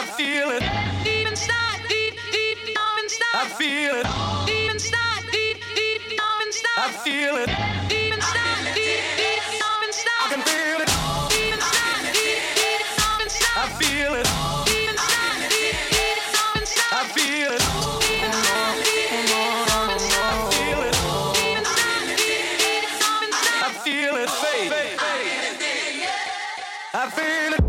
I feel it deep inside, deep, deep, down inside. I feel it deep inside, deep, deep, down inside. I feel it deep inside, deep, deep, down inside. I can feel it deep inside, deep, deep, down inside. I feel it deep inside, deep, deep, down inside. I feel it deep inside, deep, deep, down inside. I feel it deep inside, deep, deep, down inside. I feel it fade. I feel it.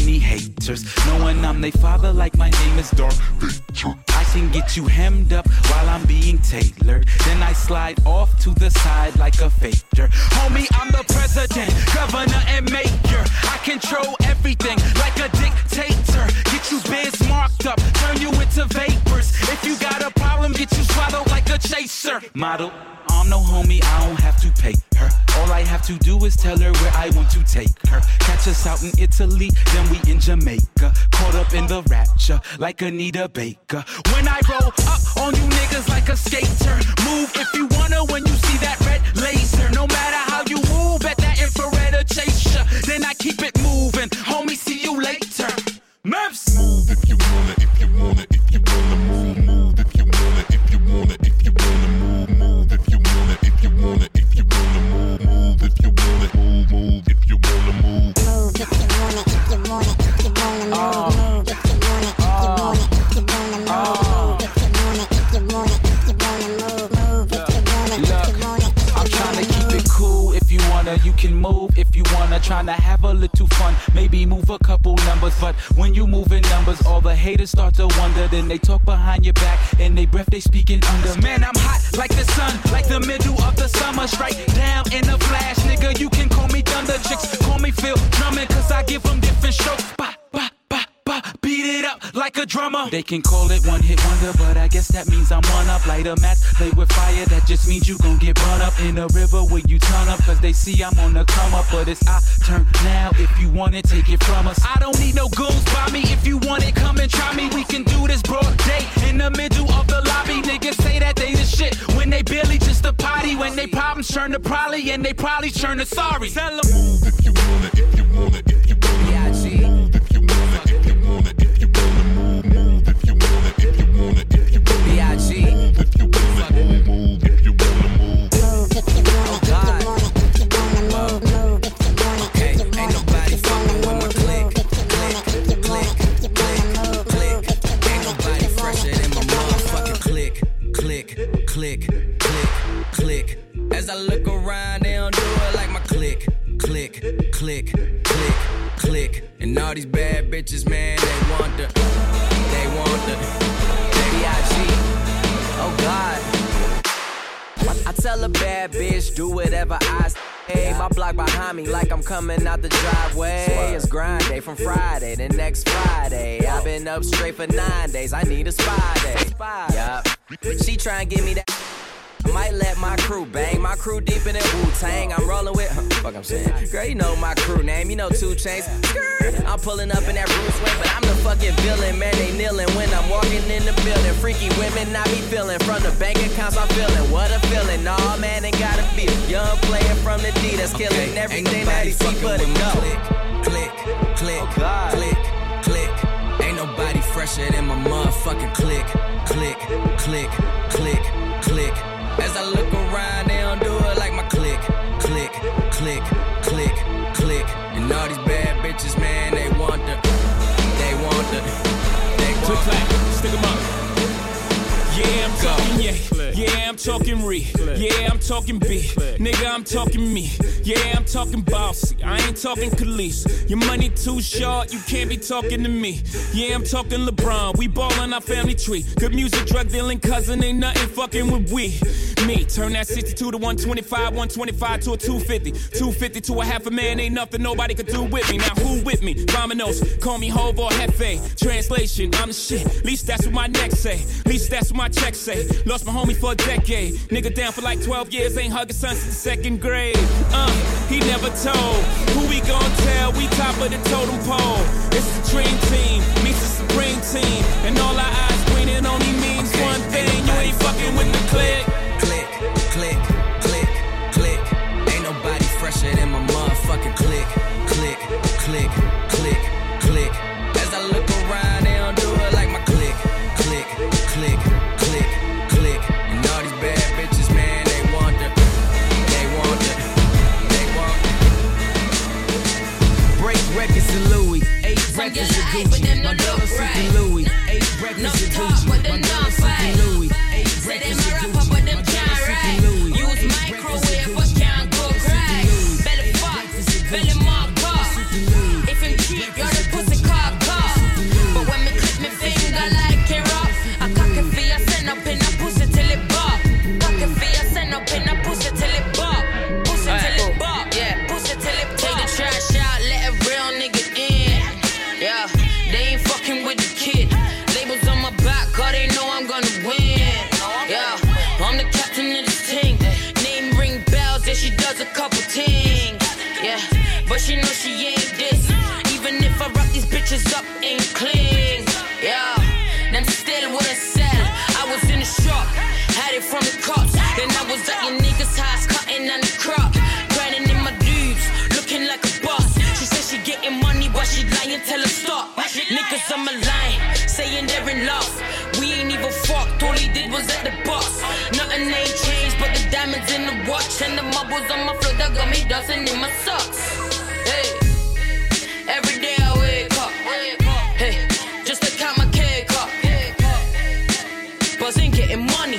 many haters, knowing I'm they father like my name is Darth Vader. I can get you hemmed up while I'm being tailored, then I slide off to the side like a faker. Homie, I'm the president, governor and mayor. I control everything like a dictator. Get you biz marked up, turn you into vapors. If you got a problem, get you swallowed like a chaser. Model, I'm no homie, I don't have to pay her. All I have to do is tell her where I want to take her. Catch us out in Italy, then we in Jamaica. Caught up in the rapture, like Anita Baker. When I roll up on you niggas like a skater. Move if you wanna when you see that red laser. No matter how you move, at that infrared or chase ya. Then I keep it moving, homie, see you later. Mavs! Move if you wanna, if you wanna, if you wanna move. Move if you wanna, if you wanna, if you wanna move. Move if you wanna, if you wanna, if you wanna move. Move if you wanna, move, move if you wanna move. Move if you wanna, if you wanna, if you wanna move. Move if you wanna, if you wanna, if you wanna move. Move if you wanna, if you wanna, if you wanna move. Move if you wanna, if you wanna, if you wanna move. I'm trying to keep it cool. If you wanna, you can move. If you wanna, trying to have a little fun. Maybe move a couple numbers, but when you move in numbers, all the haters start to wonder. Then they talk behind your back, and they breath they speaking under. Man, I'm hot like the sun, like the middle of the summer. Strike down in a flash, nigga, you can call me Thunder. Chicks call me Phil Drummond, cause I give them different strokes. Bah, bah, bah, bah, beat it up like a drummer. They can call it one hit wonder, but I guess that means I'm one up. Light a match, play with fire, that just means you gon' get run up. In the river where you turn up, cause they see I'm on the come up. But it's our turn now, if you want it, take it from us. I don't need no goons by me, if you want it, come and try me. We can do this broad day, in the middle of the lobby. Niggas say that they the shit, when they barely just a potty. When they problems turn to probably, and they probably turn to sorry. Tell them. Move if you wanna, if you wanna, if you wanna. Yeah, move if you wanna, if you wanna, if you wanna. Move if you wanna, if you wanna, if you wanna. B.I.G. Move if you wanna, move if you wanna move. Move if you wanna, if you wanna, if you wanna move. Move if you wanna, if you wanna, if you wanna move. Move if you wanna, if you wanna, if you wanna move. Click, ain't nobody fresher than my motherfucking click, click, click, click, click. As I look around, they don't do it like my click, click, click, click, click. And all these bad bitches, man, they want the. They want the B.I.G. Oh God. I tell a bad bitch, do whatever I say. My block behind me like I'm coming out the driveway. It's grind day from Friday to next Friday. I've been up straight for 9 days. I need a spy day. Yup. She try and give me that. Might let my crew bang, my crew deep in that Wu-Tang. I'm rolling with, fuck I'm saying. Girl, you know my crew name, you know 2 Chainz. I'm pulling up in that Bruce Wayne, but I'm the fucking villain. Man, they kneeling when I'm walking in the building. Freaky women, I be feeling. From the bank accounts, I'm feeling. What a feeling, all man, they gotta be. Young player from the D that's killing everything that he see but it go. Click, click, click, oh, click, click. Ain't nobody fresher than my motherfucking click, click, click, click, click. As I look around, they don't do it like my click, click, click, click, click. And all these bad bitches, man, they want the, they want the, they want the. Click, clap, stick them up. Yeah, I'm talking, yeah, yeah, I'm talking re, yeah, I'm talking B, nigga, I'm talking me, yeah, I'm talking bossy, I ain't talking Khaleesi, your money too short, you can't be talking to me, yeah, I'm talking LeBron, we ballin' our family tree, good music, drug dealing, cousin, ain't nothing fucking with we, me, turn that 62 to 125, 125 to a 250, 250 to a half a man, ain't nothing nobody could do with me, now who with me, Vominos, call me Hov or Hefe, translation, I'm the shit, at least that's what my neck say, at least that's what my check say. Lost my homie for a decade. Nigga down for like 12 years. Ain't hugging son since the second grade. He never told. Who we gon' tell? We top of the totem pole. It's the dream team meets the supreme team. And all our eyes green. It only means one thing. Ain't you ain't fucking with the click. Click, click, click, click. Ain't nobody fresher than my motherfucking click. Click, click, click, click. As I look around, they don't do it like my click. Click, click. Records to Louis, 8 records she know she ain't this. Even if I wrap these bitches up in cling, yeah, them still wouldn't sell. I was in the shop, had it from the cops. Then I was at your niggas' house cutting on the crop, grinding in my dudes, looking like a boss. She said she getting money, but she lying, tell her stop. Niggas on my line, saying they're in love. We ain't even fucked, all he did was at the boss. Nothing ain't changed but the diamonds in the watch and the marbles on my floor that got me dancing in my socks. Hey, every day I wake up, hey, just to count my cake up. Buzzing, getting money.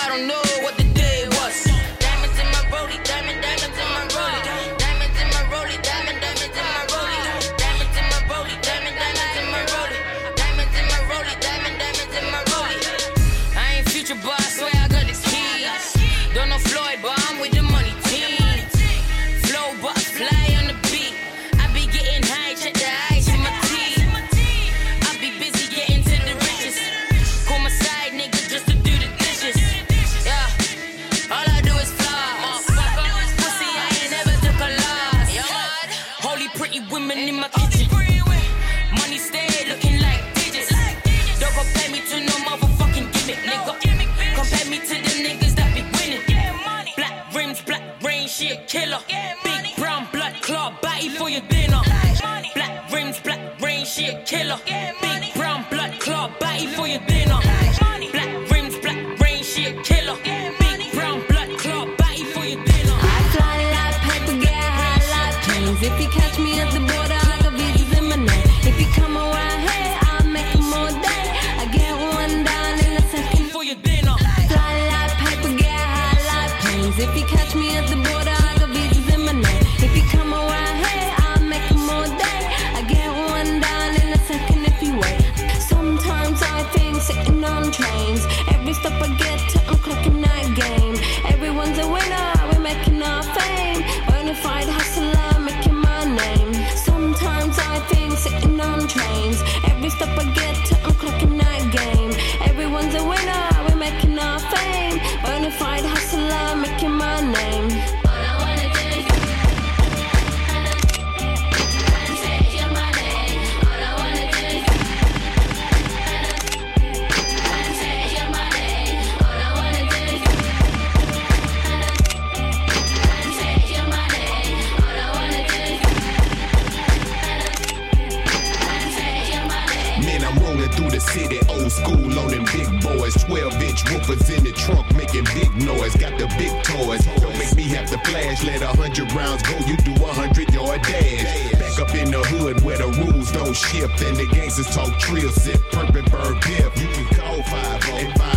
I don't know what the day was. Diamonds in my rollie, diamond, diamonds in my rollie, diamonds in my rollie, diamond, diamonds in my rollie, diamonds in my rollie, diamond, diamonds in my rollie, diamonds in my rollie, diamond, diamonds in my rollie. I ain't future, but I swear I got the keys. Don't know Floyd, but I'm with the money team. Flow, but I fly on the beat. I be getting high, check the eyes in my teeth. I be busy getting to the riches. Call my side nigga just to do the dishes. Yeah, all I do is fly. Pussy, I ain't never took a loss. Holy pretty women in my kitchen. Money stay looking like digits. Don't compare me to no motherfucking gimmick, nigga. Compare me to the niggas that be winning. Black rims, black rain, she a killer. Big brown blood clot, body for your dinner. Black rims, black rain, she a killer. Big brown blood clot, body for your dinner. Black rims, black rain, she a killer. Big brown blood clot, body for your dinner. I fly like paper, get high like planes. If you catch me at the border, I could be eliminated. If you come around here, I'll make them all day. I get one down in a second. For your dinner. Fly like paper, get high like planes. If you catch me at the border, I could be eliminated. If you come around here, I'll make them all day. I get one down in a second if you wait. Sometimes I think sitting on trains. Every stop I get to, I'm clocking that game. Everyone's a winner, we're making our fame. Bonafide hustler, making my name. Sometimes I think sitting on trains. Every stop I get to, I'm clocking that game. Everyone's a winner, we're making our fame. Bonafide hustler, making my name. All I wanna do is take your money. All I wanna do is take your money. All I wanna do is take your money. All I wanna do is take your money. Man, I'm rolling through the city, old school on them big boys. 12-inch woofers in the trunk making big noise. Got the big toys. Don't make me have to flash. Let 100 rounds go. You do 100-yard dash. Back up in the hood where the rules don't shift and the gangsters talk trill. Sip purple burn piff. You can call 50 and 50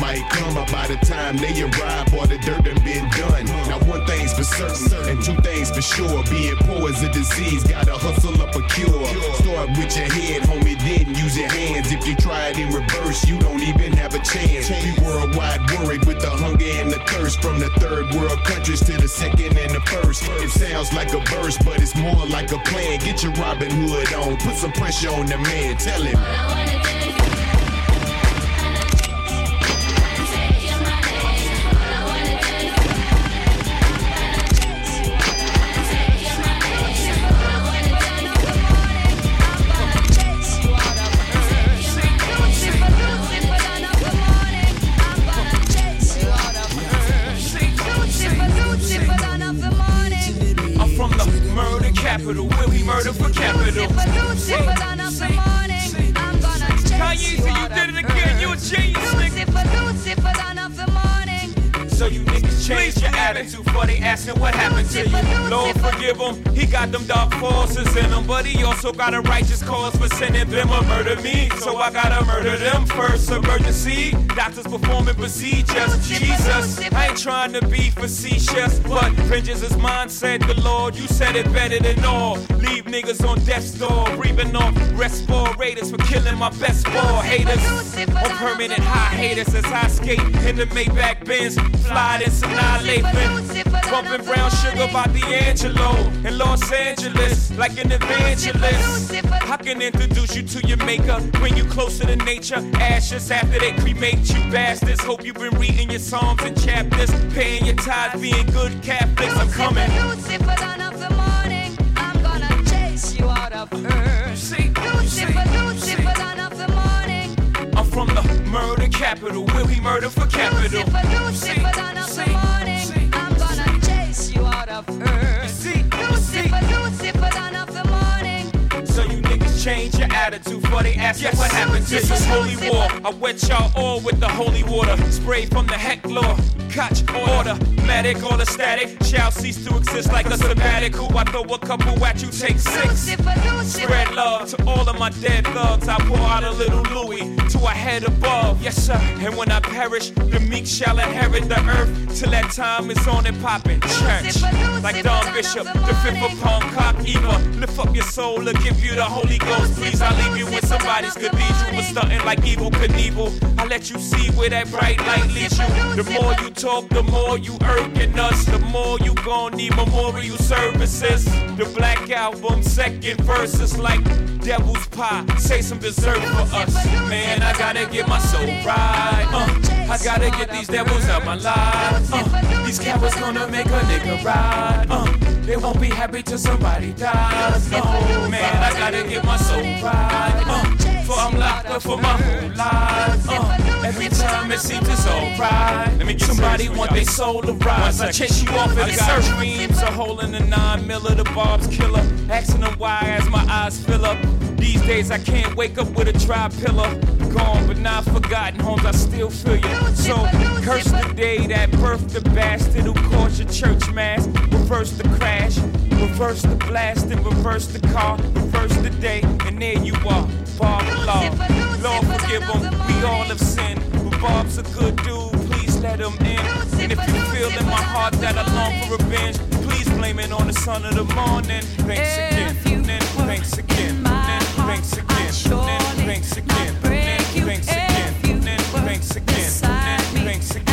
might come up by the time they arrive. Boy, the dirt done been done. Now one thing's for certain and two things for sure. Being poor is a disease. Gotta hustle up a cure. Start with your head, homie. Then use your hands. If you try it in reverse, you don't even have a chance. We worldwide worried with the hunger and the thirst. From the third world countries to the second and the first. It sounds like a verse, but it's more like a plan. Get your Robin Hood on. Put some pressure on the man. Tell him. All I wanna do is take your money. All I wanna do is take your money. All I wanna do is you out of her. Lucifer, Lucifer, down of the morning. I'm gonna chase you out of her. Lucifer, Lucifer, down of the morning. I'm from the murder capital, where we murder for capital. Lucifer, Lucifer, down of the morning. I'm gonna chase Kanye, you out of her. You did it again. You a genius, nigga. Lucifer, Lucifer, down of the morning. So you niggas change your attitude, for they asking what happened to you. Lord forgive him, he got them dark forces in him, but he also got a righteous cause for sending them a murder me. So I gotta murder them first. Emergency, doctors performing procedures. Jesus, I ain't trying to be facetious, but vengeance is mine, said the Lord. You said it better than all. Leave niggas on death's door, breathing off respirators for killing my best ball haters. On permanent hiatus as I skate in the Maybach Benz. Fly this and I lapin', bumpin' brown sugar by D'Angelo in Los Angeles, like an evangelist. I can introduce you to your maker, bring you closer to nature. Ashes after they cremate you bastards. Hope you've been reading your psalms and chapters, paying your tithes, being good Catholics. I'm coming. of earth. See, Lucifer, Lucifer, dawn of the morning. I'm from the murder capital, where we murder for capital. Lucifer, Lucifer, dawn of the morning. I'm gonna chase you out of earth. See, Lucifer, Lucifer, dawn of the morning. So you niggas change your attitude, for they ask you what happened. This is holy war. I wet y'all all with the holy water, sprayed from the heckler. Catch order, medic or the static shall cease to exist like a sabbatical. I throw a couple at you, take six. Spread love to all of my dead thugs. I pour out a little Louis to a head above. Yes, sir. And when I perish, the meek shall inherit the earth. Till that time is on and poppin'. Church, like Don Bishop, the fifth upon cock either. Lift up your soul or give you the Holy Ghost. Please, I leave you in somebody's cathedral. But stuntin' like Evel Knievel. I let you see where that bright light leads you. The more you talk, the more you irking us, the more you gon' need memorial services. The Black Album, second verse is like devil's pie. Say some dessert for us. Man, I gotta get my soul right. I gotta get these devils out my life. These cowards gonna make a nigga ride. They won't be happy till somebody dies. No, man, I gotta get my soul right. For I'm locked up for my whole life. Every time it seems it's alright. Let me get somebody want their soul to rise. I chase you off in the surf. Dreams are holding the 9mm, the Bob's killer. Asking them why as my eyes fill up. These days I can't wake up with a dry pillow. Gone but not forgotten, homes I still feel you. So curse the day that birthed the bastard who caused your church mass. Reverse the crash, reverse the blast, and reverse the car. Reverse the day, and there you are. Bob Law, Lord forgive him, we all have sinned. But Bob's a good dude, please let him in. And if you feel in my heart that I long for revenge, please blame it on the son of the morning. Thanks again, thanks again, thanks again, thanks again, thanks again, thanks again, thanks again, thanks again, thanks again.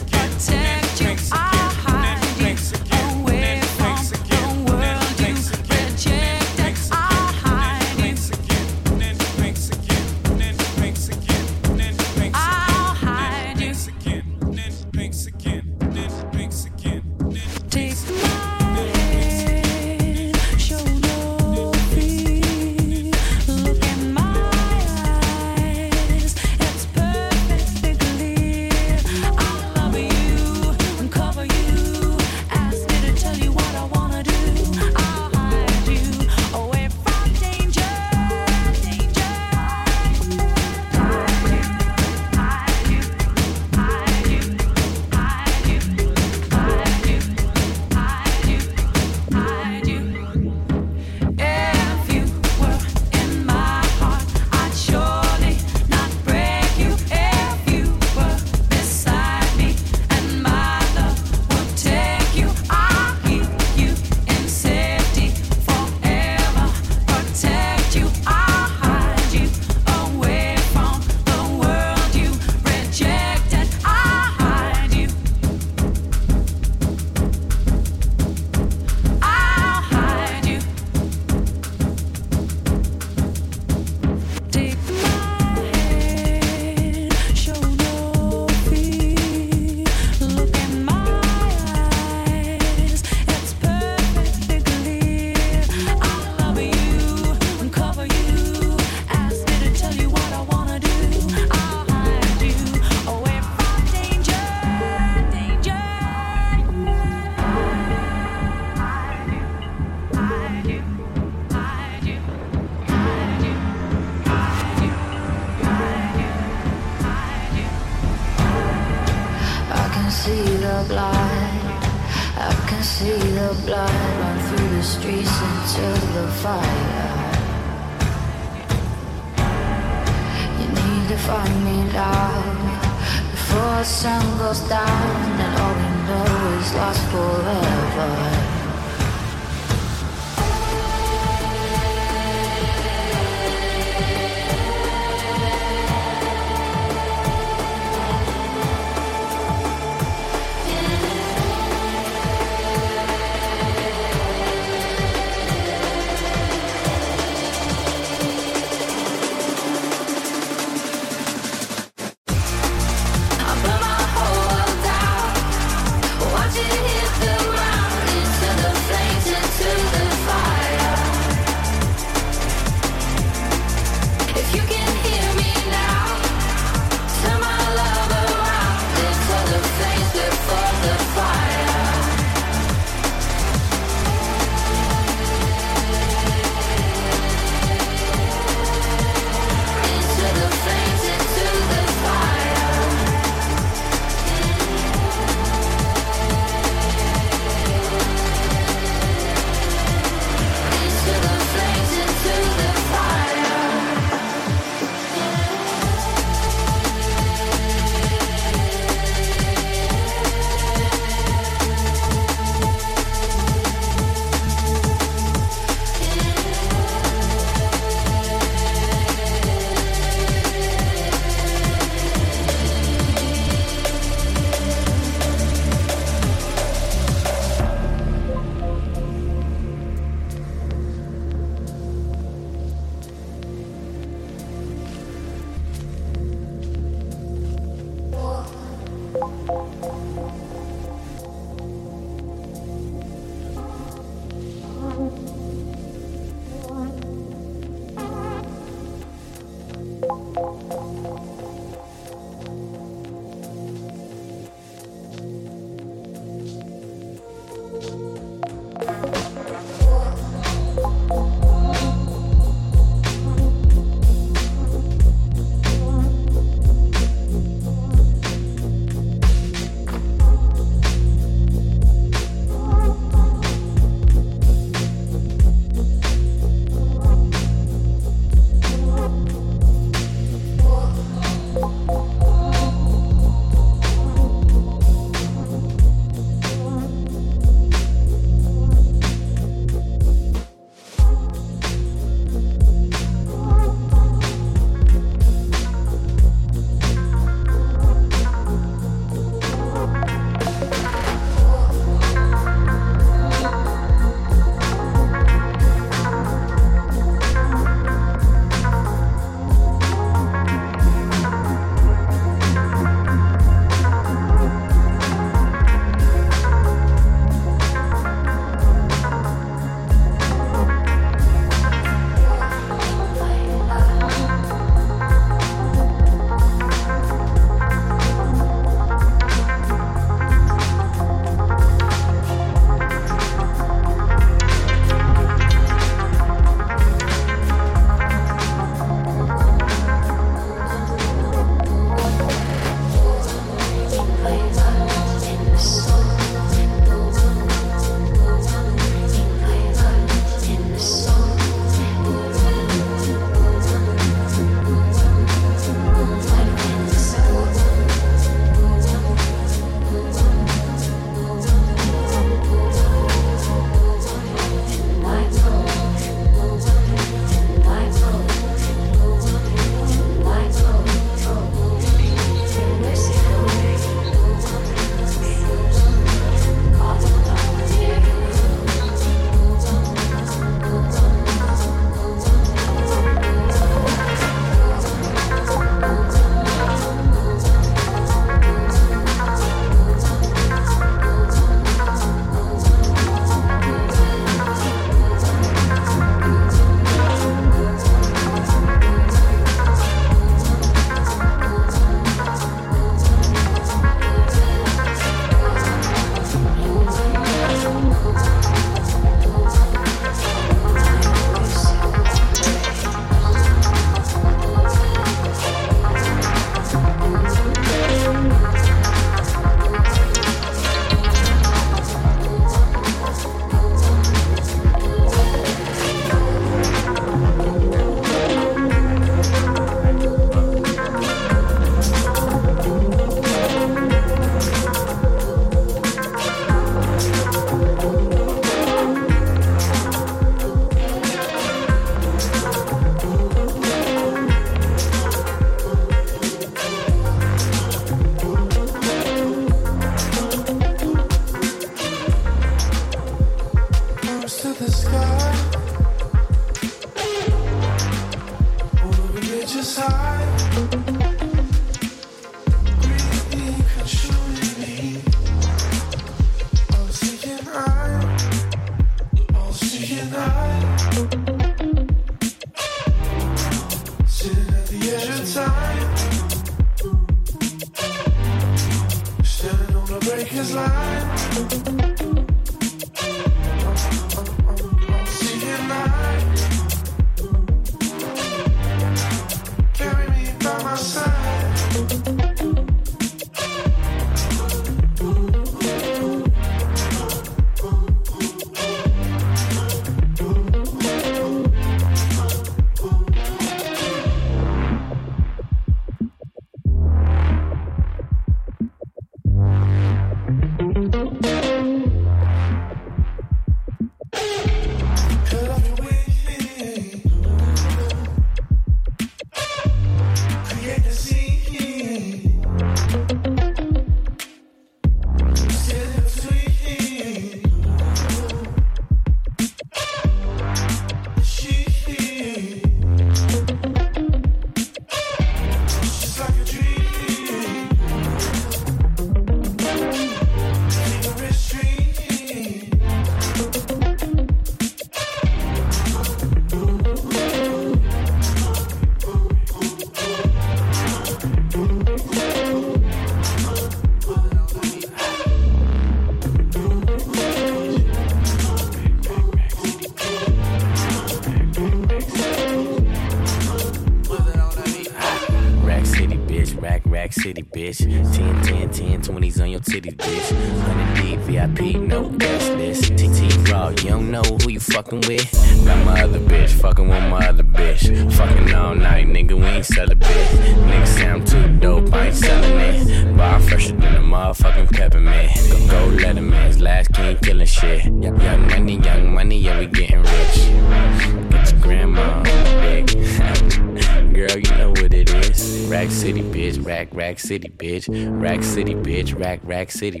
City bitch, Rack City bitch, Rack City bitch, Rack City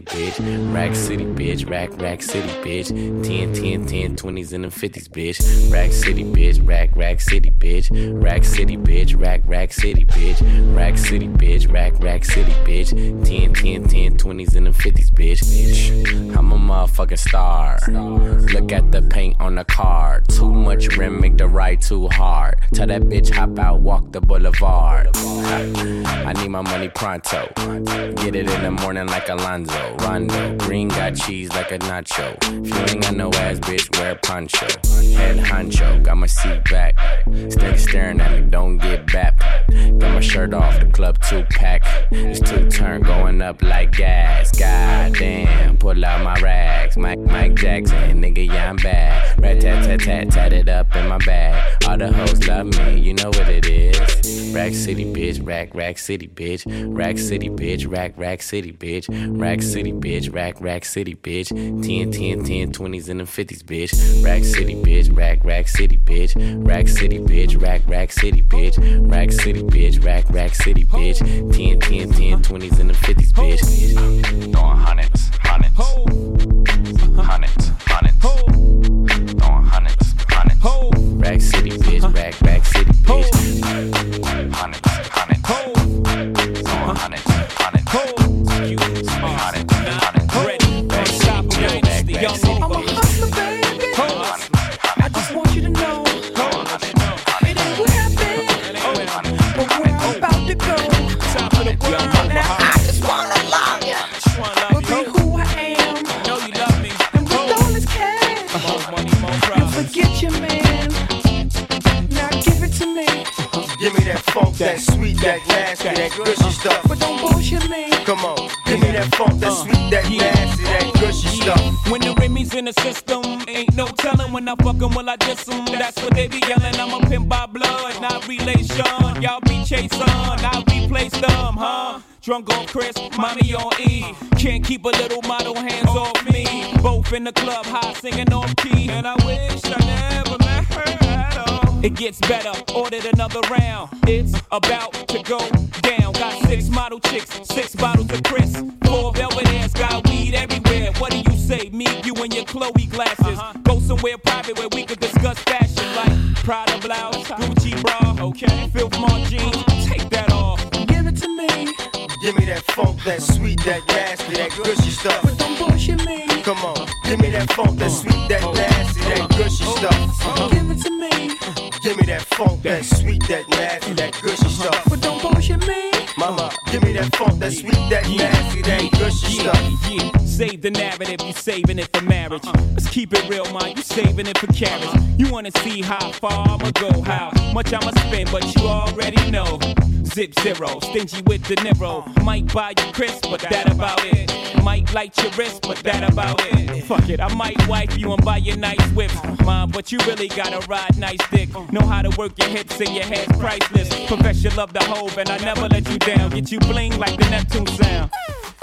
bitch, Rack City bitch, 10, 20s and the 50s bitch, Rack City bitch, Rack City bitch, Rack City bitch, Rack City bitch, Rack City bitch, Rack City bitch, 10, 20s and the 50s bitch. I'm a motherfucking star. Look at the paint on the car. Too much rim make the ride too hard. Tell that bitch hop out, walk the boulevard. I need my money pronto. Get it in the morning like Alonzo. Rondo, green got cheese like a nacho. If you ain't got no ass, bitch, wear a poncho. Head honcho, got my seat back. Stick staring at me, don't get bapped. Got my shirt off, the club 2-pack. It's 2-turn going up like gas. Goddamn, pull out my rags. Mike Jackson, nigga, yeah, I'm bad. Rat-tat-tat-tat, tat it up in my bag. All the hoes love me, you know what it is. Rack City, bitch, Rack City, bitch. Rack City, bitch, Rack City, bitch. Rack City, bitch, Rack City, bitch. 10, 20s and the 50s, bitch. Rack City, bitch, Rack City, bitch. Rack City, bitch, Rack City, bitch. Rack City, bitch, Rack City, bitch. 10, 20s and the 50s, bitch. Throwing hundreds. Throwing hundreds. Rack City, bitch, Rack City, bitch. Hundreds. That sweet, that nasty, that gushy stuff. But don't bullshit me. Come on, give me that funk, that sweet, that nasty, that gushy stuff. When the Remy's in the system, ain't no telling when I fuck 'em, will I diss 'em? That's what they be yelling. I'm a pimp by blood, not relation. Y'all be chasing, I replace them, huh? Drunk on Chris, mommy on E. Can't keep a little model hands off me. Both in the club, high singing off key, and I wish I never met her at all. It gets better, ordered another round. It's about to go down. Got 6 model chicks, 6 bottles of crisp, 4 velvet ass, got weed everywhere. What do you say, me, you and your Chloe glasses? Go somewhere private where we could discuss fashion like Prada blouse, Gucci bra, okay, Phil Drummond jeans. Take that off, give it to me. Give me that funk, that sweet, that nasty, that gushy stuff. But don't bullshit me. Come on, give me that funk, that sweet, that nasty, that gushy stuff. Give it to me. Give me that funk, that sweet, that nasty, that gushy stuff. But don't bullshit me. Mama, give me that funk, that sweet, that nasty, that gushy stuff. Save the narrative, you saving it for marriage. Let's keep it real, man, you saving it for carriage. You wanna see how far I'ma go, how much I'ma spend, but you already know. Zip zero, stingy with De Niro. Might buy you crisp, but that about it. Might light your wrist, but that about it. Fuck it, I might wipe you and buy you nice whips. Mom, but you really gotta ride nice dick. Know how to work your hips and your head's priceless. Profess your love to Hov and I never let you down. Get you bling like the Neptune sound.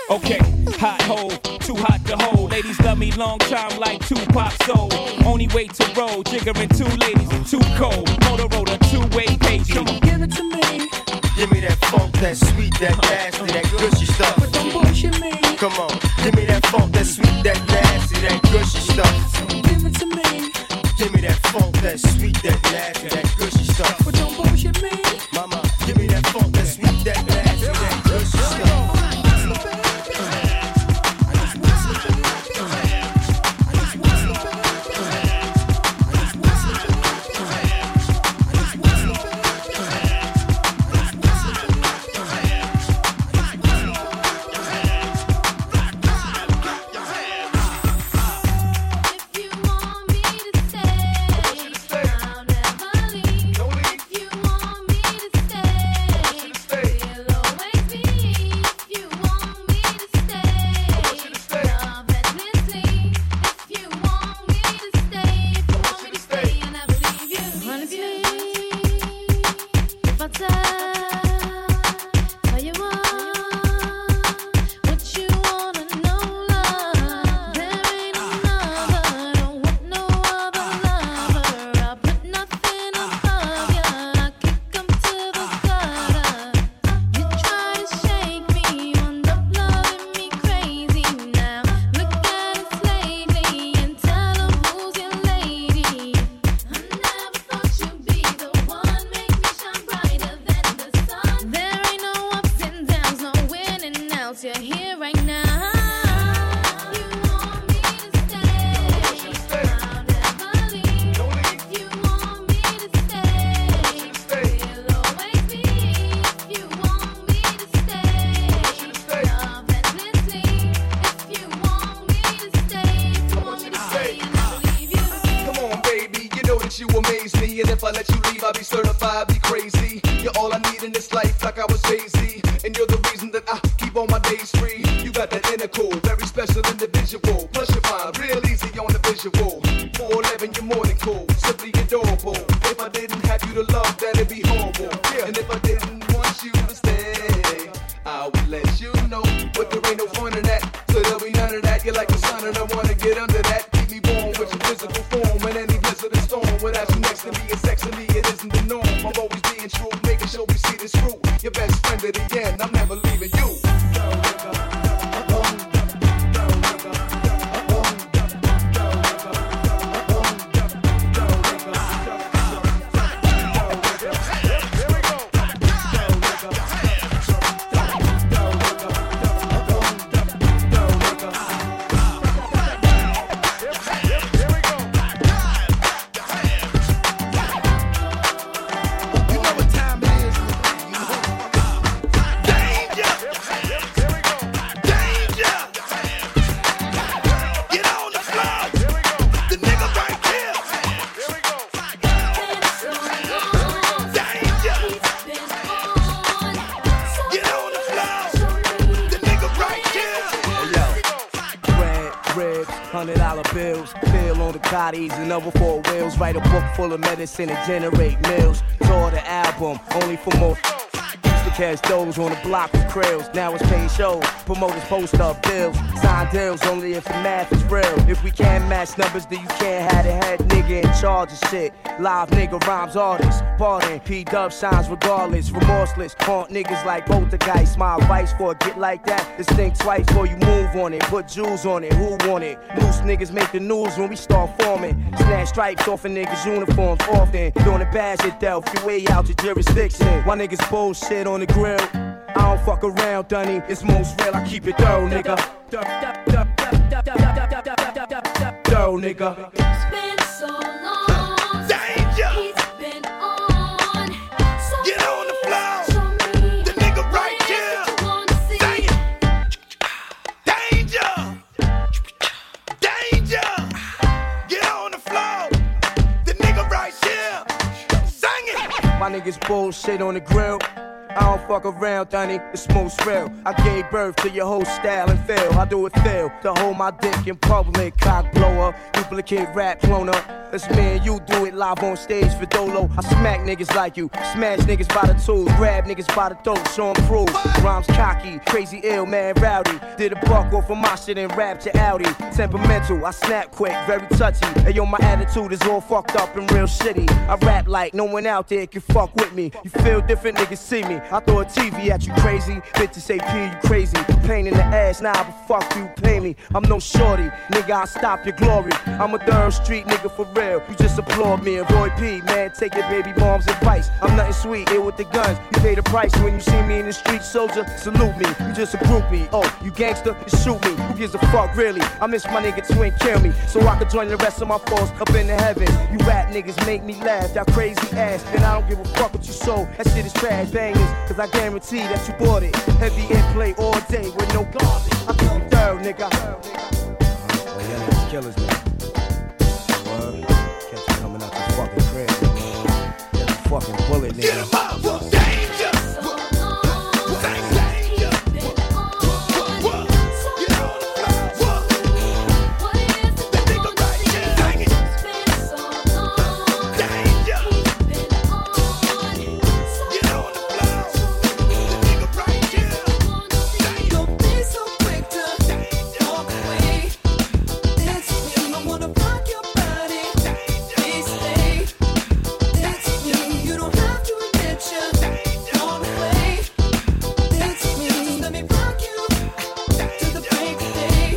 Okay, hot hold, too hot to hold. Ladies love me long time like Tupac soul. Only way to roll, jiggering 2 ladies and 2 cold. Motorola, 2-way page. Come on, give it to me. Give me that funk, that sweet, that nasty, that gushy stuff. But don't bullshit me. Come on, give me that funk, that sweet, that nasty, that gushy stuff. Give it to me. Give me that funk, that sweet, that nasty, that gushy stuff. But don't bullshit me. Mama, give me that funk, that sweet, that nasty, that gushy stuff. And over 4 wheels, write a book full of medicine and generate meals. Draw the album, only for more. Used to catch those on the block with krills. Now it's paid shows, promoters post up bills. Sign deals only if the math is real. If we can't match numbers, then you can't have the head nigga in charge of shit. Live nigga rhymes artists, pardon. P-Dub shines regardless, remorseless. Haunt niggas like poltergeist. My advice for a get like that is think twice before you move on it. Put jewels on it, who want it? Loose niggas make the news when we start forming. Snatch stripes off of niggas' uniforms often. Doing the bad shit though, if you way out your jurisdiction. Why niggas bullshit on the grill? I don't fuck around, Dunny. It's most real, I keep it thorough, nigga. Thorough, nigga. It's been so long. Danger! He's been on. So get on the floor. The nigga right here. Dang it. Danger! Danger! Get on the floor. The nigga right here. Sing it. My niggas bullshit on the grill. I don't fuck around, Donnie, it's most real. I gave birth to your whole style and fail. I do it fail to hold my dick in public. Cock blower, duplicate rap cloner. It's me and you do it live on stage for Dolo. I smack niggas like you, smash niggas by the tools, grab niggas by the throat, show them proof. Rhymes cocky, crazy ill, man rowdy. Did a buck off of my shit and rap to Audi. Temperamental, I snap quick, very touchy. And yo, my attitude is all fucked up and real shitty. I rap like no one out there can fuck with me. You feel different, niggas see me. I throw a TV at you, crazy. Bitches AP, you crazy. Pain in the ass, nah, but fuck you, pay me. I'm no shorty, nigga, I'll stop your glory. I'm a third street nigga for real. You just applaud me, avoid P, man, take your baby mom's advice. I'm nothing sweet, here with the guns. You pay the price when you see me in the street, soldier, salute me. You just a groupie, oh, you gangster, you shoot me. Who gives a fuck, really? I miss my nigga twin, kill me. So I could join the rest of my foes up in the heavens. You rap niggas make me laugh, that crazy ass. And I don't give a fuck what you sold, that shit is trash, bangers. Cause I guarantee that you bought it. Heavy in play all day with no garbage. I feel thorough, nigga. Well, y'all niggas killers, nigga. Word. Catch me coming out this fucking crib, nigga. That's a fucking bullet, nigga. Get him out, who's danger? Who's danger? Get on the floor. What is the that nigga right here? Dang it. It's been so long. Danger. He's been on. So get on the floor. The nigga right here. Dang it. Don't be so quick to walk away. Dance with me. I wanna rock your body. Please stay. Dance with me. You don't have to admit you're on the way. Dance with me. Just let me rock you to the break of day.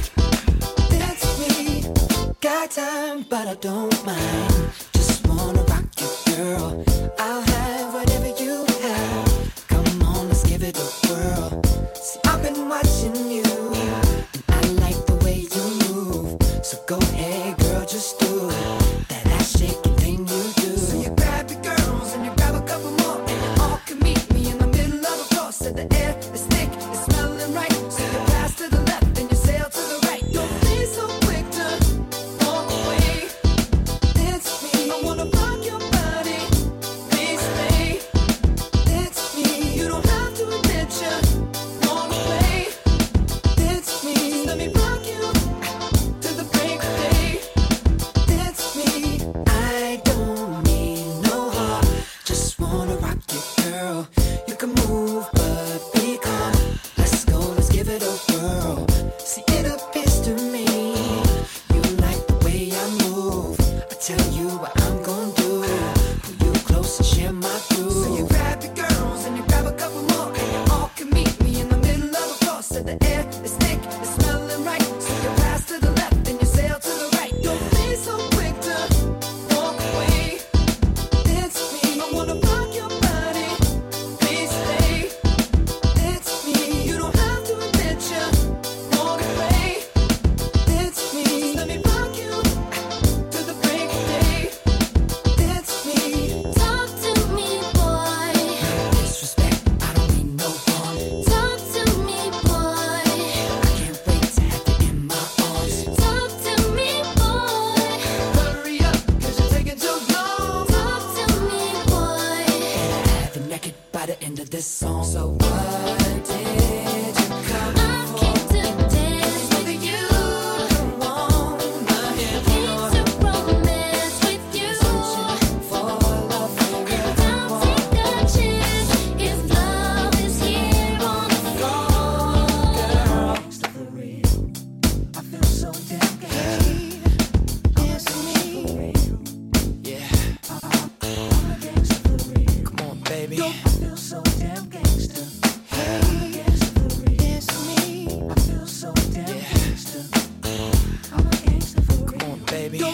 Dance with me. Got time, but I don't mind. Just wanna rock you, girl. I'll have whatever you have. Come on, let's give it a whirl. See, I've been watching you, and I like the way you move. So go ahead, girl, just do that ass shaking thing you do. So you grab your girls and you grab a couple more, and you all can meet me in the middle of a floor. Said the air is thick, it's smelling right. So you pass to the left and you sail to the right. Don't be so quick to walk away. Dance with me. I wanna rock your body. Please stay. Dance with me. You don't have to admit you're on the way. Dance with me. Just let me rock you to the break of day. Dance baby.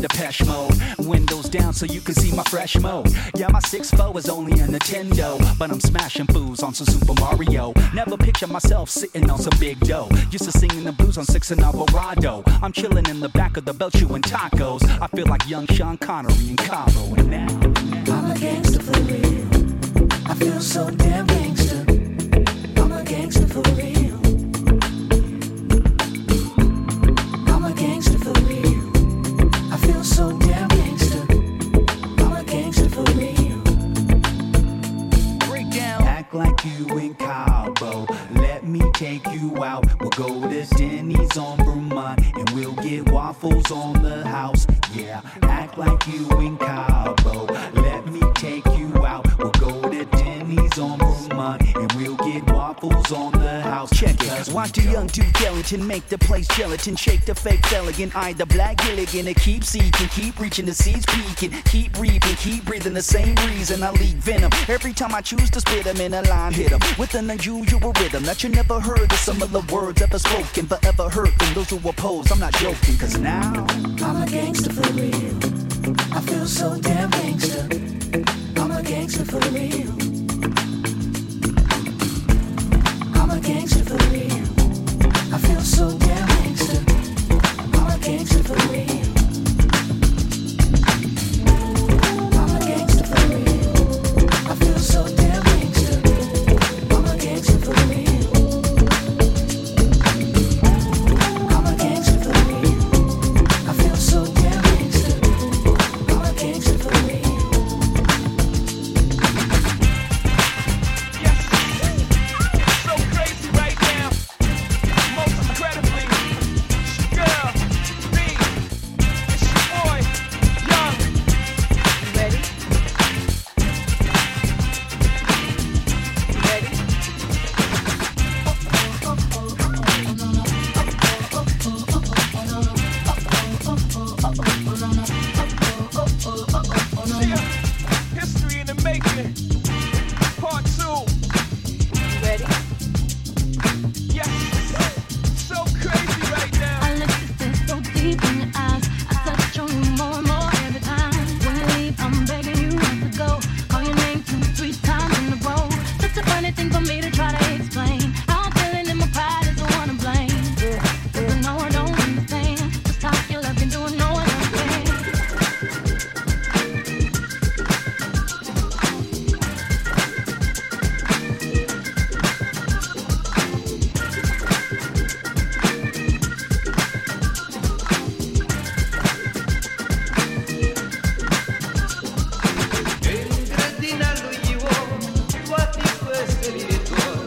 Depeche Mode, windows down so you can see my fresh mode. Yeah, my 6'4 is only a Nintendo, but I'm smashing fools on some Super Mario. Never picture myself sitting on some big dough, used to singing the blues on 6 and Alvarado. I'm chilling in the back of the belt chewing tacos. I feel like young Sean Connery in Cabo. And now I'm a gangster for real. I feel so damn gangster. I'm a gangster for real. I'm a gangster for real. I feel so damn gangster. I'm a gangster for real. Break down. Act like you in Cabo. Let me take you out. We'll go to Denny's on Vermont and we'll get waffles on the house. Yeah. Act like you in Cabo. Let me take you out. We'll go to Denny's on Vermont and we'll get waffles on the house. Check it. Watch the young dude Gelatin make the place gelatin. Shake the fake elegant. Eye the black Gilligan. And keep seeking, keep reaching, the seeds peeking. Keep reaping, keep breathing the same reason. I leak venom every time I choose to spit them in a line. Hit them with an unusual rhythm that you never heard. The similar words ever spoken, forever heard from those who oppose. I'm not joking, cause now I'm a gangster for real. I feel so damn gangster. I'm a gangster for real. I'm a gangster for real. I feel so damn gangster. I'm a gangster for real. I'm a gangster for real. I feel so damn gangster. I'm a gangster for real. I'm a gangster for real. I feel so damn gangster. I'm a gangster for real. Yes, it's so crazy right now. Most incredibly, it's your girl, me, it's your boy, Young. You ready? You ready? Yeah, history in the making, part two. You ready? Yes, it's so crazy right now. I look at this so deep in your eyes. I touch on you more and more every time. When you leave, I'm begging you not to go. Call your name 2-3 times in a row. Such a funny thing for me to try to explain. How I'm feeling and my pride is the one to blame. But no one don't understand. Just how you love and doing no one else can. Vendredi na lui Ivo, poate fă să-l retor.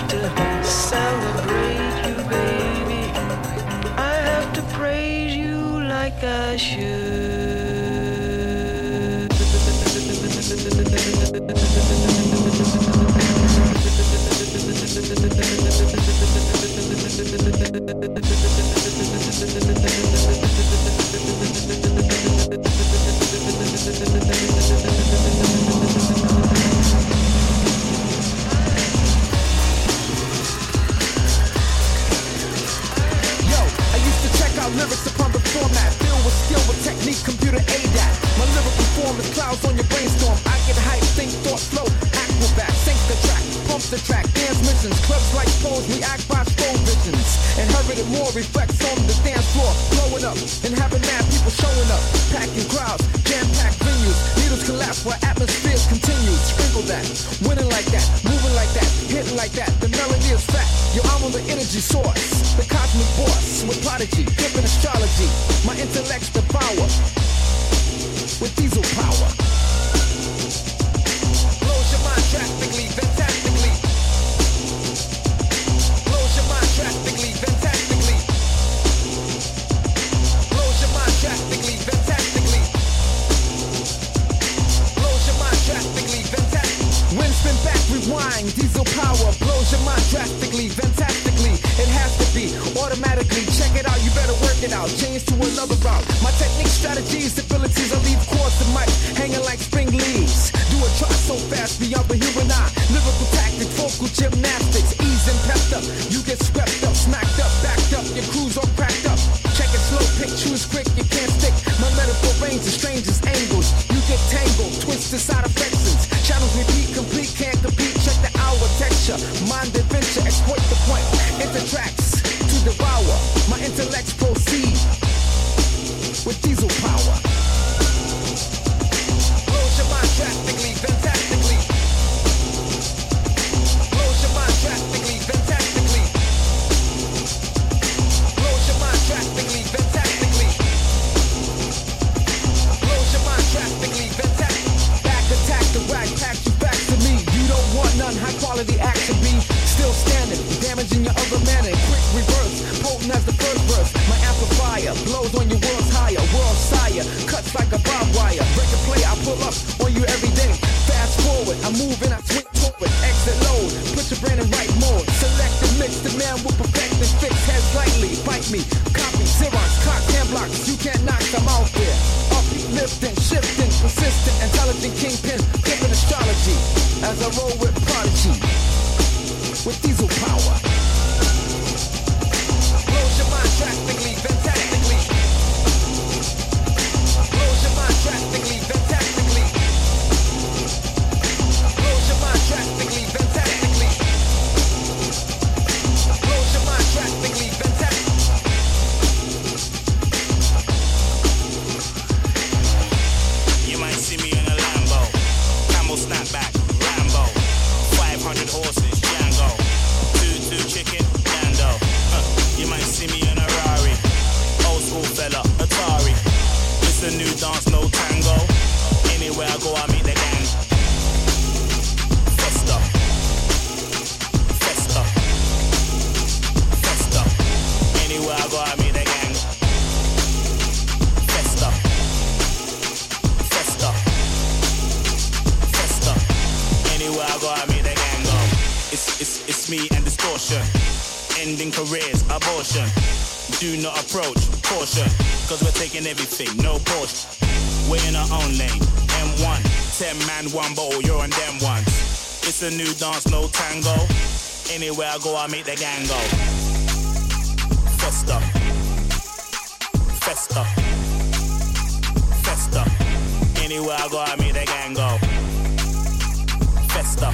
have to celebrate you, baby. I have to praise you like I should. Lyrics upon the format, filled with skill, with technique, computer aid at. My lyrical form is clouds on your brainstorm. I get hype, think, thought, flow, acrobat. Sink the track, pump the track, dance missions. Clubs like foes, we act by stone visions. Inherited war reflects on the dance floor. Blowing up and having mad people showing up. Packing crowds, jam-packed venues. Needles collapse while atmospheres continue. Sprinkle that, winning like that, moving like that, hitting like that. The melody is fat. Yo, I'm on the energy source. The cosmic force with prodigy, different astrology. My intellect's the power with diesel power. Blows your mind drastically, fantastically. Blows your mind drastically, fantastically. Blows your mind drastically, fantastically. Blows your mind drastically, fantastically. Wind spin back, rewind, diesel power. Blows your mind drastically, fantastically. It has to be automatically. Check it out, you better work it out. Change to another route. My technique, strategies, abilities, I leave chords to mic, hanging like spring leaves. Do a try so fast beyond the human eye. Lyrical tactics, vocal gymnastics, ease and pepped up. You get swept up, smacked up, backed up. Your crew's all cracked up. Check it slow, pick, choose quick, you can't stick. My metaphor range is strangest angles. You get tangled, twist inside of fixins. Shadows repeat, complete, can't compete. Check the hour texture, mind adventure, exploit the point. Enter tracks to devour. My intellects proceed with diesel power. Blows your mind drastically, fantastically. Blows your mind drastically, fantastically. Blows your mind drastically, fantastically. Blows your mind drastically, fantastically. Back attack the rack, pack you back to me. You don't want none, high quality action be still standing. Damaging your other manner, quick reverse, potent as the first verse. My amplifier blows on your world's higher, world sire, cuts like a barbed wire. Break and play, I pull up on you every day. Fast forward, I move and I swing forward. Exit load, put your brain in right mode. Select and mix, the man will perfect and fix. Head lightly, bite me, copy, Xerox, cock, hand blocks. You can't knock, I'm out there. Upbeat, lifting, shifting, persistent, intelligent kingpin, different astrology. As I roll with prodigy. With diesel power. Blows your mind drastically, fantastically. Blows your mind drastically, fantastically. Blows your mind drastically, fantastically. Blows your mind drastically, fantastically. You might see me in a Lambo, camel snapback, Rambo, 500 horses. Chicken, Nando, you might see me in a Rari, old school fella, Atari, it's a new dance, no tango, anywhere I go I meet the gang, Festa, Festa, Festa, anywhere I go I meet the gang, Festa, Festa, Festa, anywhere I go I meet the gang, it's me and distortion, ending careers, abortion, do not approach, caution, cause we're taking everything, no portion, we're in our own lane, M1, 10 man, one bottle, you're on them ones, it's a new dance, no tango, anywhere I go I make the gang go, Festa, Festa, Festa, anywhere I go I make the gang go, Festa,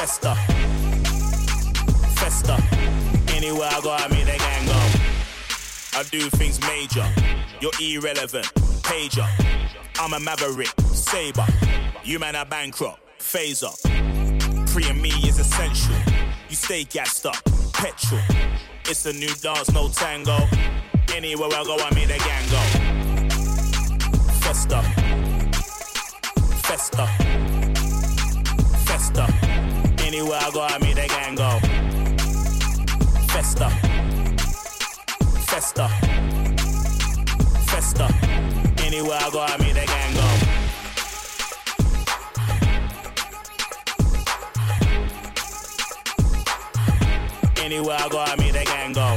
Festa, Festa, anywhere I go I make the gang go. I do things major, you're irrelevant, pager. I'm a maverick, saber, you man are bankrupt, phaser. Pre and me is essential, you stay gassed up, petrol. It's a new dance, no tango, anywhere I go I make the gang go. Festa, Festa, Festa. Anywhere I go, I meet the gang go. Festa. Festa. Festa. Anywhere I go, I meet the gang go. Anywhere I go, I meet the gang go.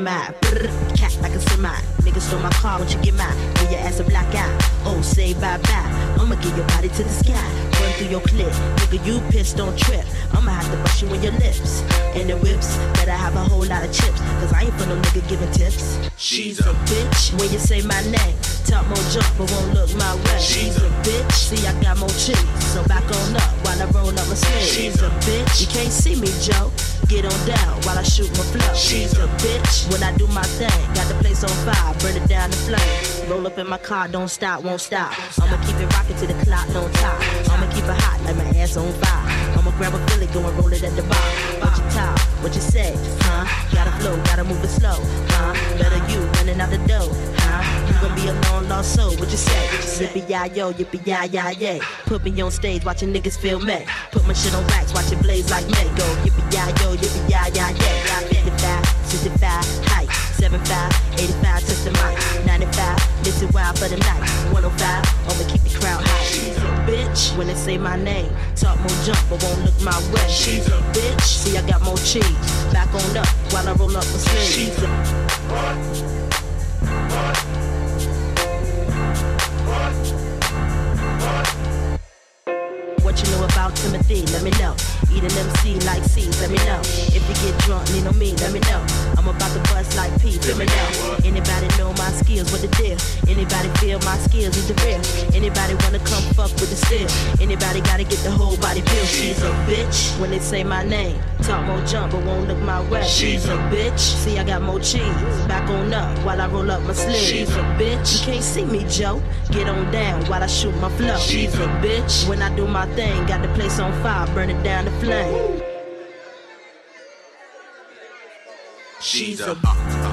My cat like a semi. Niggas stole my car, won't you get mine? Give your ass a black eye. Oh, say bye-bye. I'ma give your body to the sky. Run through your clip. Nigga, you pissed, don't trip. I'ma have to brush you in your lips. And the whips, better have a whole lot of chips. Cause I ain't for no nigga giving tips. She's a bitch. When you say my name, talk more junk, but won't look my way. She's a bitch. See, I got more cheese. So back on up while I roll up my sleeve. She's a bitch. You can't see me, Joe. Get on down while I shoot my flow. She's a bitch. When I do my thing, got the place on fire, burn it down to flame. Roll up in my car, don't stop, won't stop. I'ma keep it rocking till the clock don't top. I'ma keep it hot like my ass on fire. I'ma grab a Philly, go and roll it at the bar. What you talk, what you say, huh? Gotta flow, gotta move it slow, huh? Better you running out the door, huh? You gon' be a long lost soul, what you say? Yippee-yi-yo, yippee-yi-yi-yay. Put me on stage, watching niggas feel me. Put my shit on wax, watch it blaze like me. Go yippee-yi-yo, yippee-yi-yi-yay. 55 for the night. 105, I'ma keep the crowd high. Bitch, when they say my name, talk more jump, but won't look my way. She's a bitch, see I got more cheese. Back on up while I roll up the sleeves. She's a what you know about Timothy? Let me know. Eat an MC like C, let me know. If you get drunk, lean on me, let me know. I'm about to bust like P, let me know. Anybody know my skills, what the deal? Anybody feel my skills is the real? Anybody wanna come fuck with the steel? Anybody gotta get the whole body built? She's a bitch, when they say my name. Talk more jump, but won't look my way. She's a bitch, see I got more cheese. Back on up, while I roll up my sleeves. She's a bitch, you can't see me, Joe. Get on down, while I shoot my flow. She's a bitch, when I do my thing. Got the place on fire, burn it down to flame. She's a bitch. She's a bitch.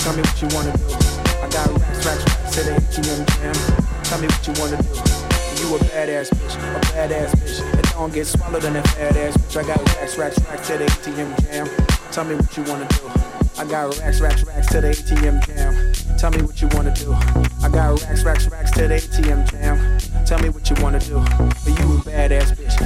Tell me what you wanna do. I got racks, racks, racks to the ATM jam. Tell me what you wanna do. I got racks, racks, racks to the ATM jam. Tell me what you wanna do. But you a badass bitch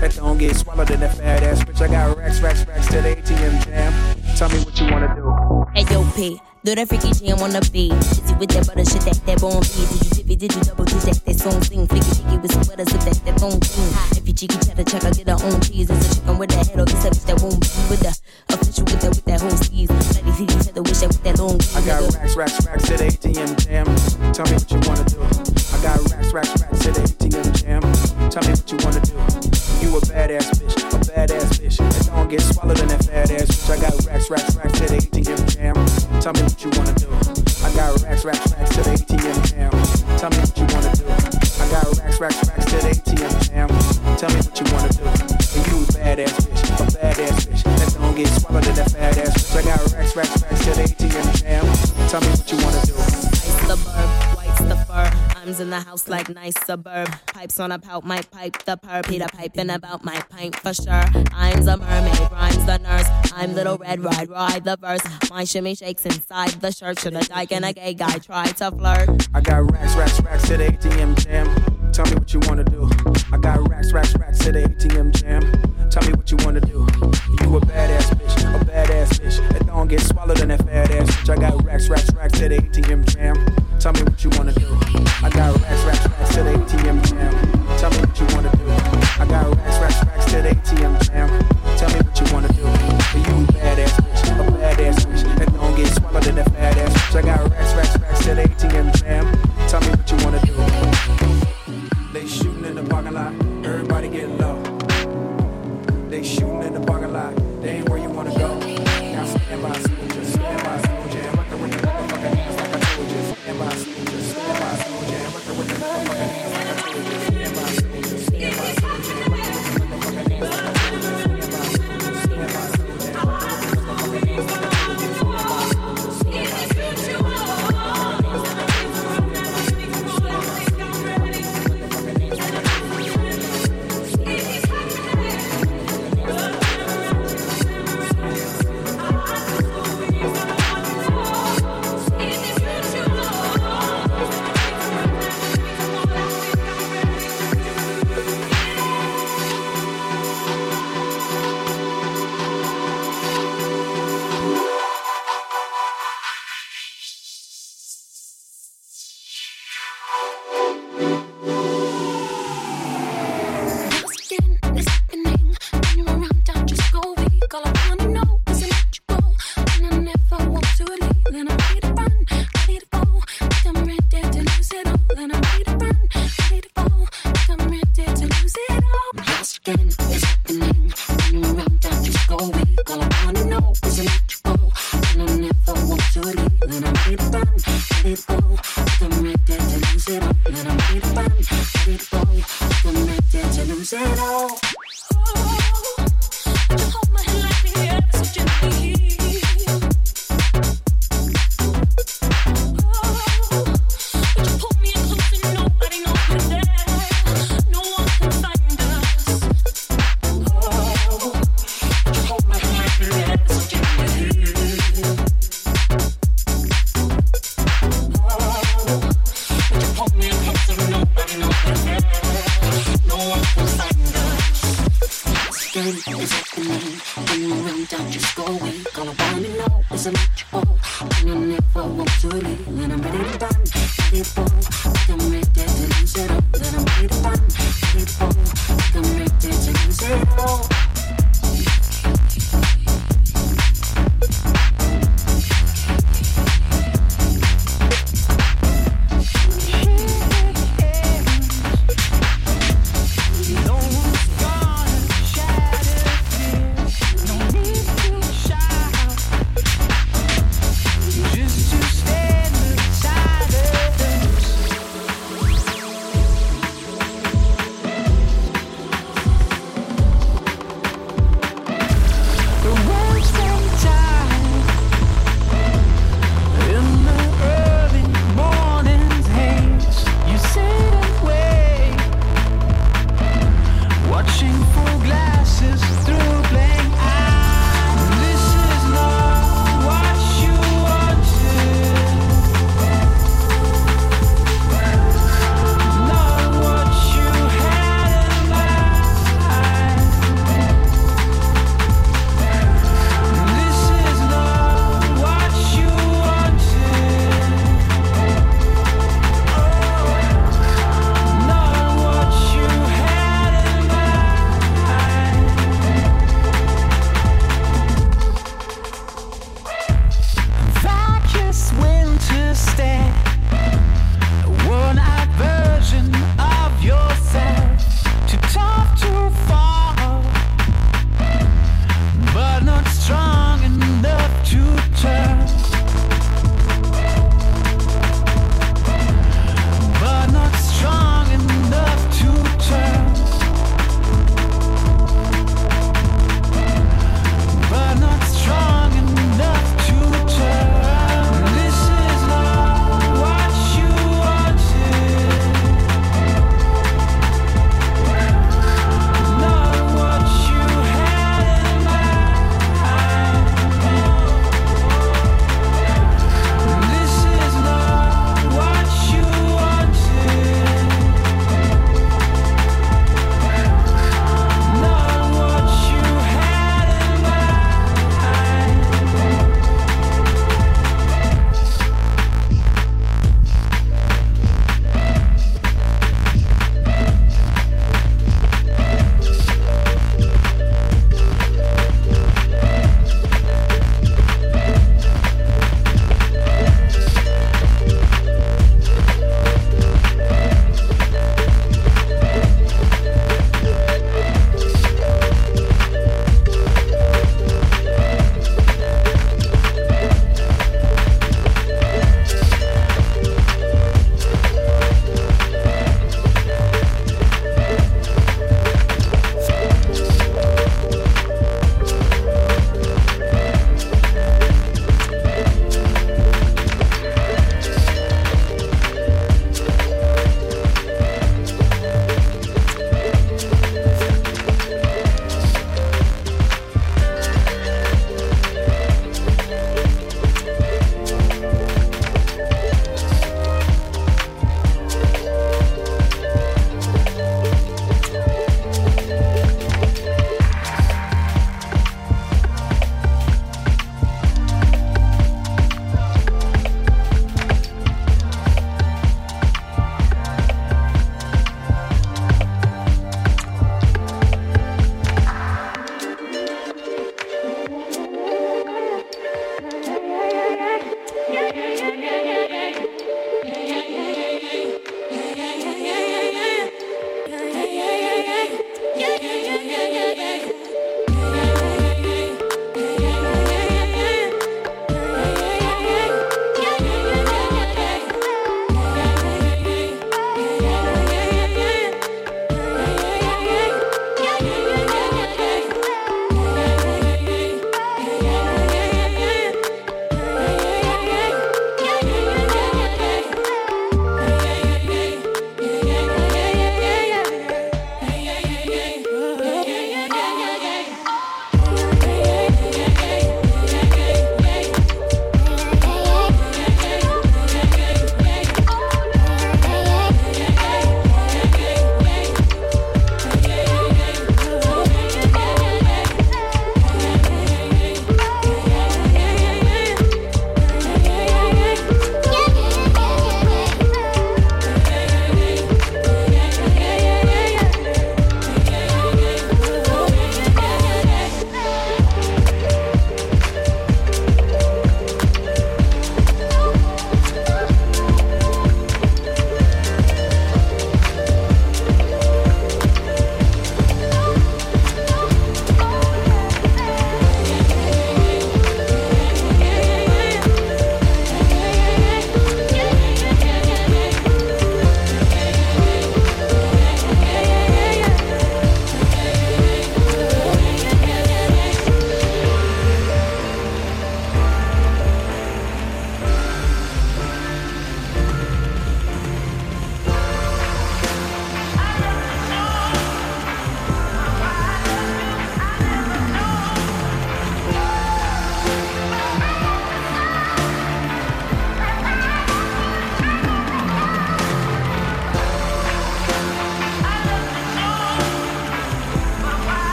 that don't get swallowed in a fat ass bitch. I got racks, racks, racks to the ATM jam. Tell me what you wanna do. Hey yo P, do that freaky jam on the beat. Shitty with that butter, shit that bone beat. Did you tippy, did you double did that song sing? Flicky chicky with some butter, sip that bone team. If you cheeky cheddar check, I get her own cheese. It's a chicken with that head on this bitch that won't be with the official with that whole squeeze. Bloody see each other wish that with that long. I got racks, racks, racks to the ATM jam. Tell me what you wanna do. I got racks, racks, racks to the ATM jam. Tell me what you wanna do. You a badass bitch that don't get swallowed in that fat ass bitch. I got racks, racks, racks to the ATM jam. Tell me what you wanna do. I got racks, racks, racks to the ATM jam. Tell me what you wanna do. I got racks, racks, racks to the ATM jam. Tell me what you wanna do. And you a badass bitch that don't get swallowed in that fat ass bitch. I got racks, racks, racks to the ATM jam. Tell me what you wanna do. Ice the burp, white's the fur. Rhymes in the house like nice suburb. Pipes on a pout, my pipe the perp. Peter piping about my pint for sure. I'm the mermaid, rhymes the nurse. I'm little red ride, ride the verse. My shimmy shakes inside the shirt. Should a dyke and a gay guy try to flirt. I got racks, racks, racks to the ATM jam. Tell me what you wanna do. I got racks, racks, racks to the ATM jam. Tell me what you wanna do. You a badass bitch that don't get swallowed in that fat ass bitch. I got racks, racks, racks to the ATM jam. Tell me what you wanna do. I got racks, racks, racks to the ATM jam. Tell me what you wanna do. I got racks, racks, racks to the ATM jam. Tell me what you wanna do. You a badass bitch that don't get swallowed in that fat ass bitch. I got racks, racks, racks to the ATM jam. Tell me what you wanna do. They shooting in the parking lot. Everybody get low. They shooting in the parking lot. They ain't where you wanna go. Now stand by school, just stand by school jam. I can ring the motherfucking ass like I told you. Stand by school, just stand by school jam. I can ring the motherfucking ass like I told you. Stand by school, just stand by school jam. I can ring the motherfucking ass like I told you.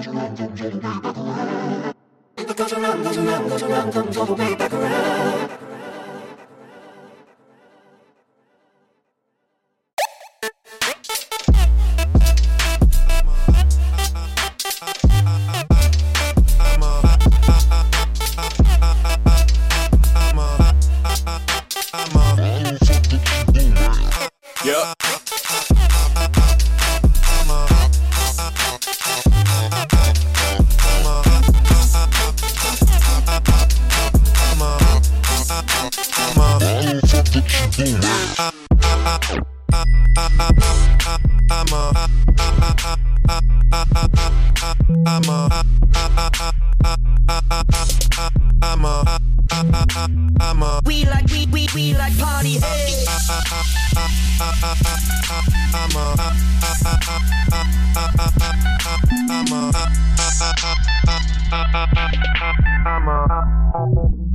I'm a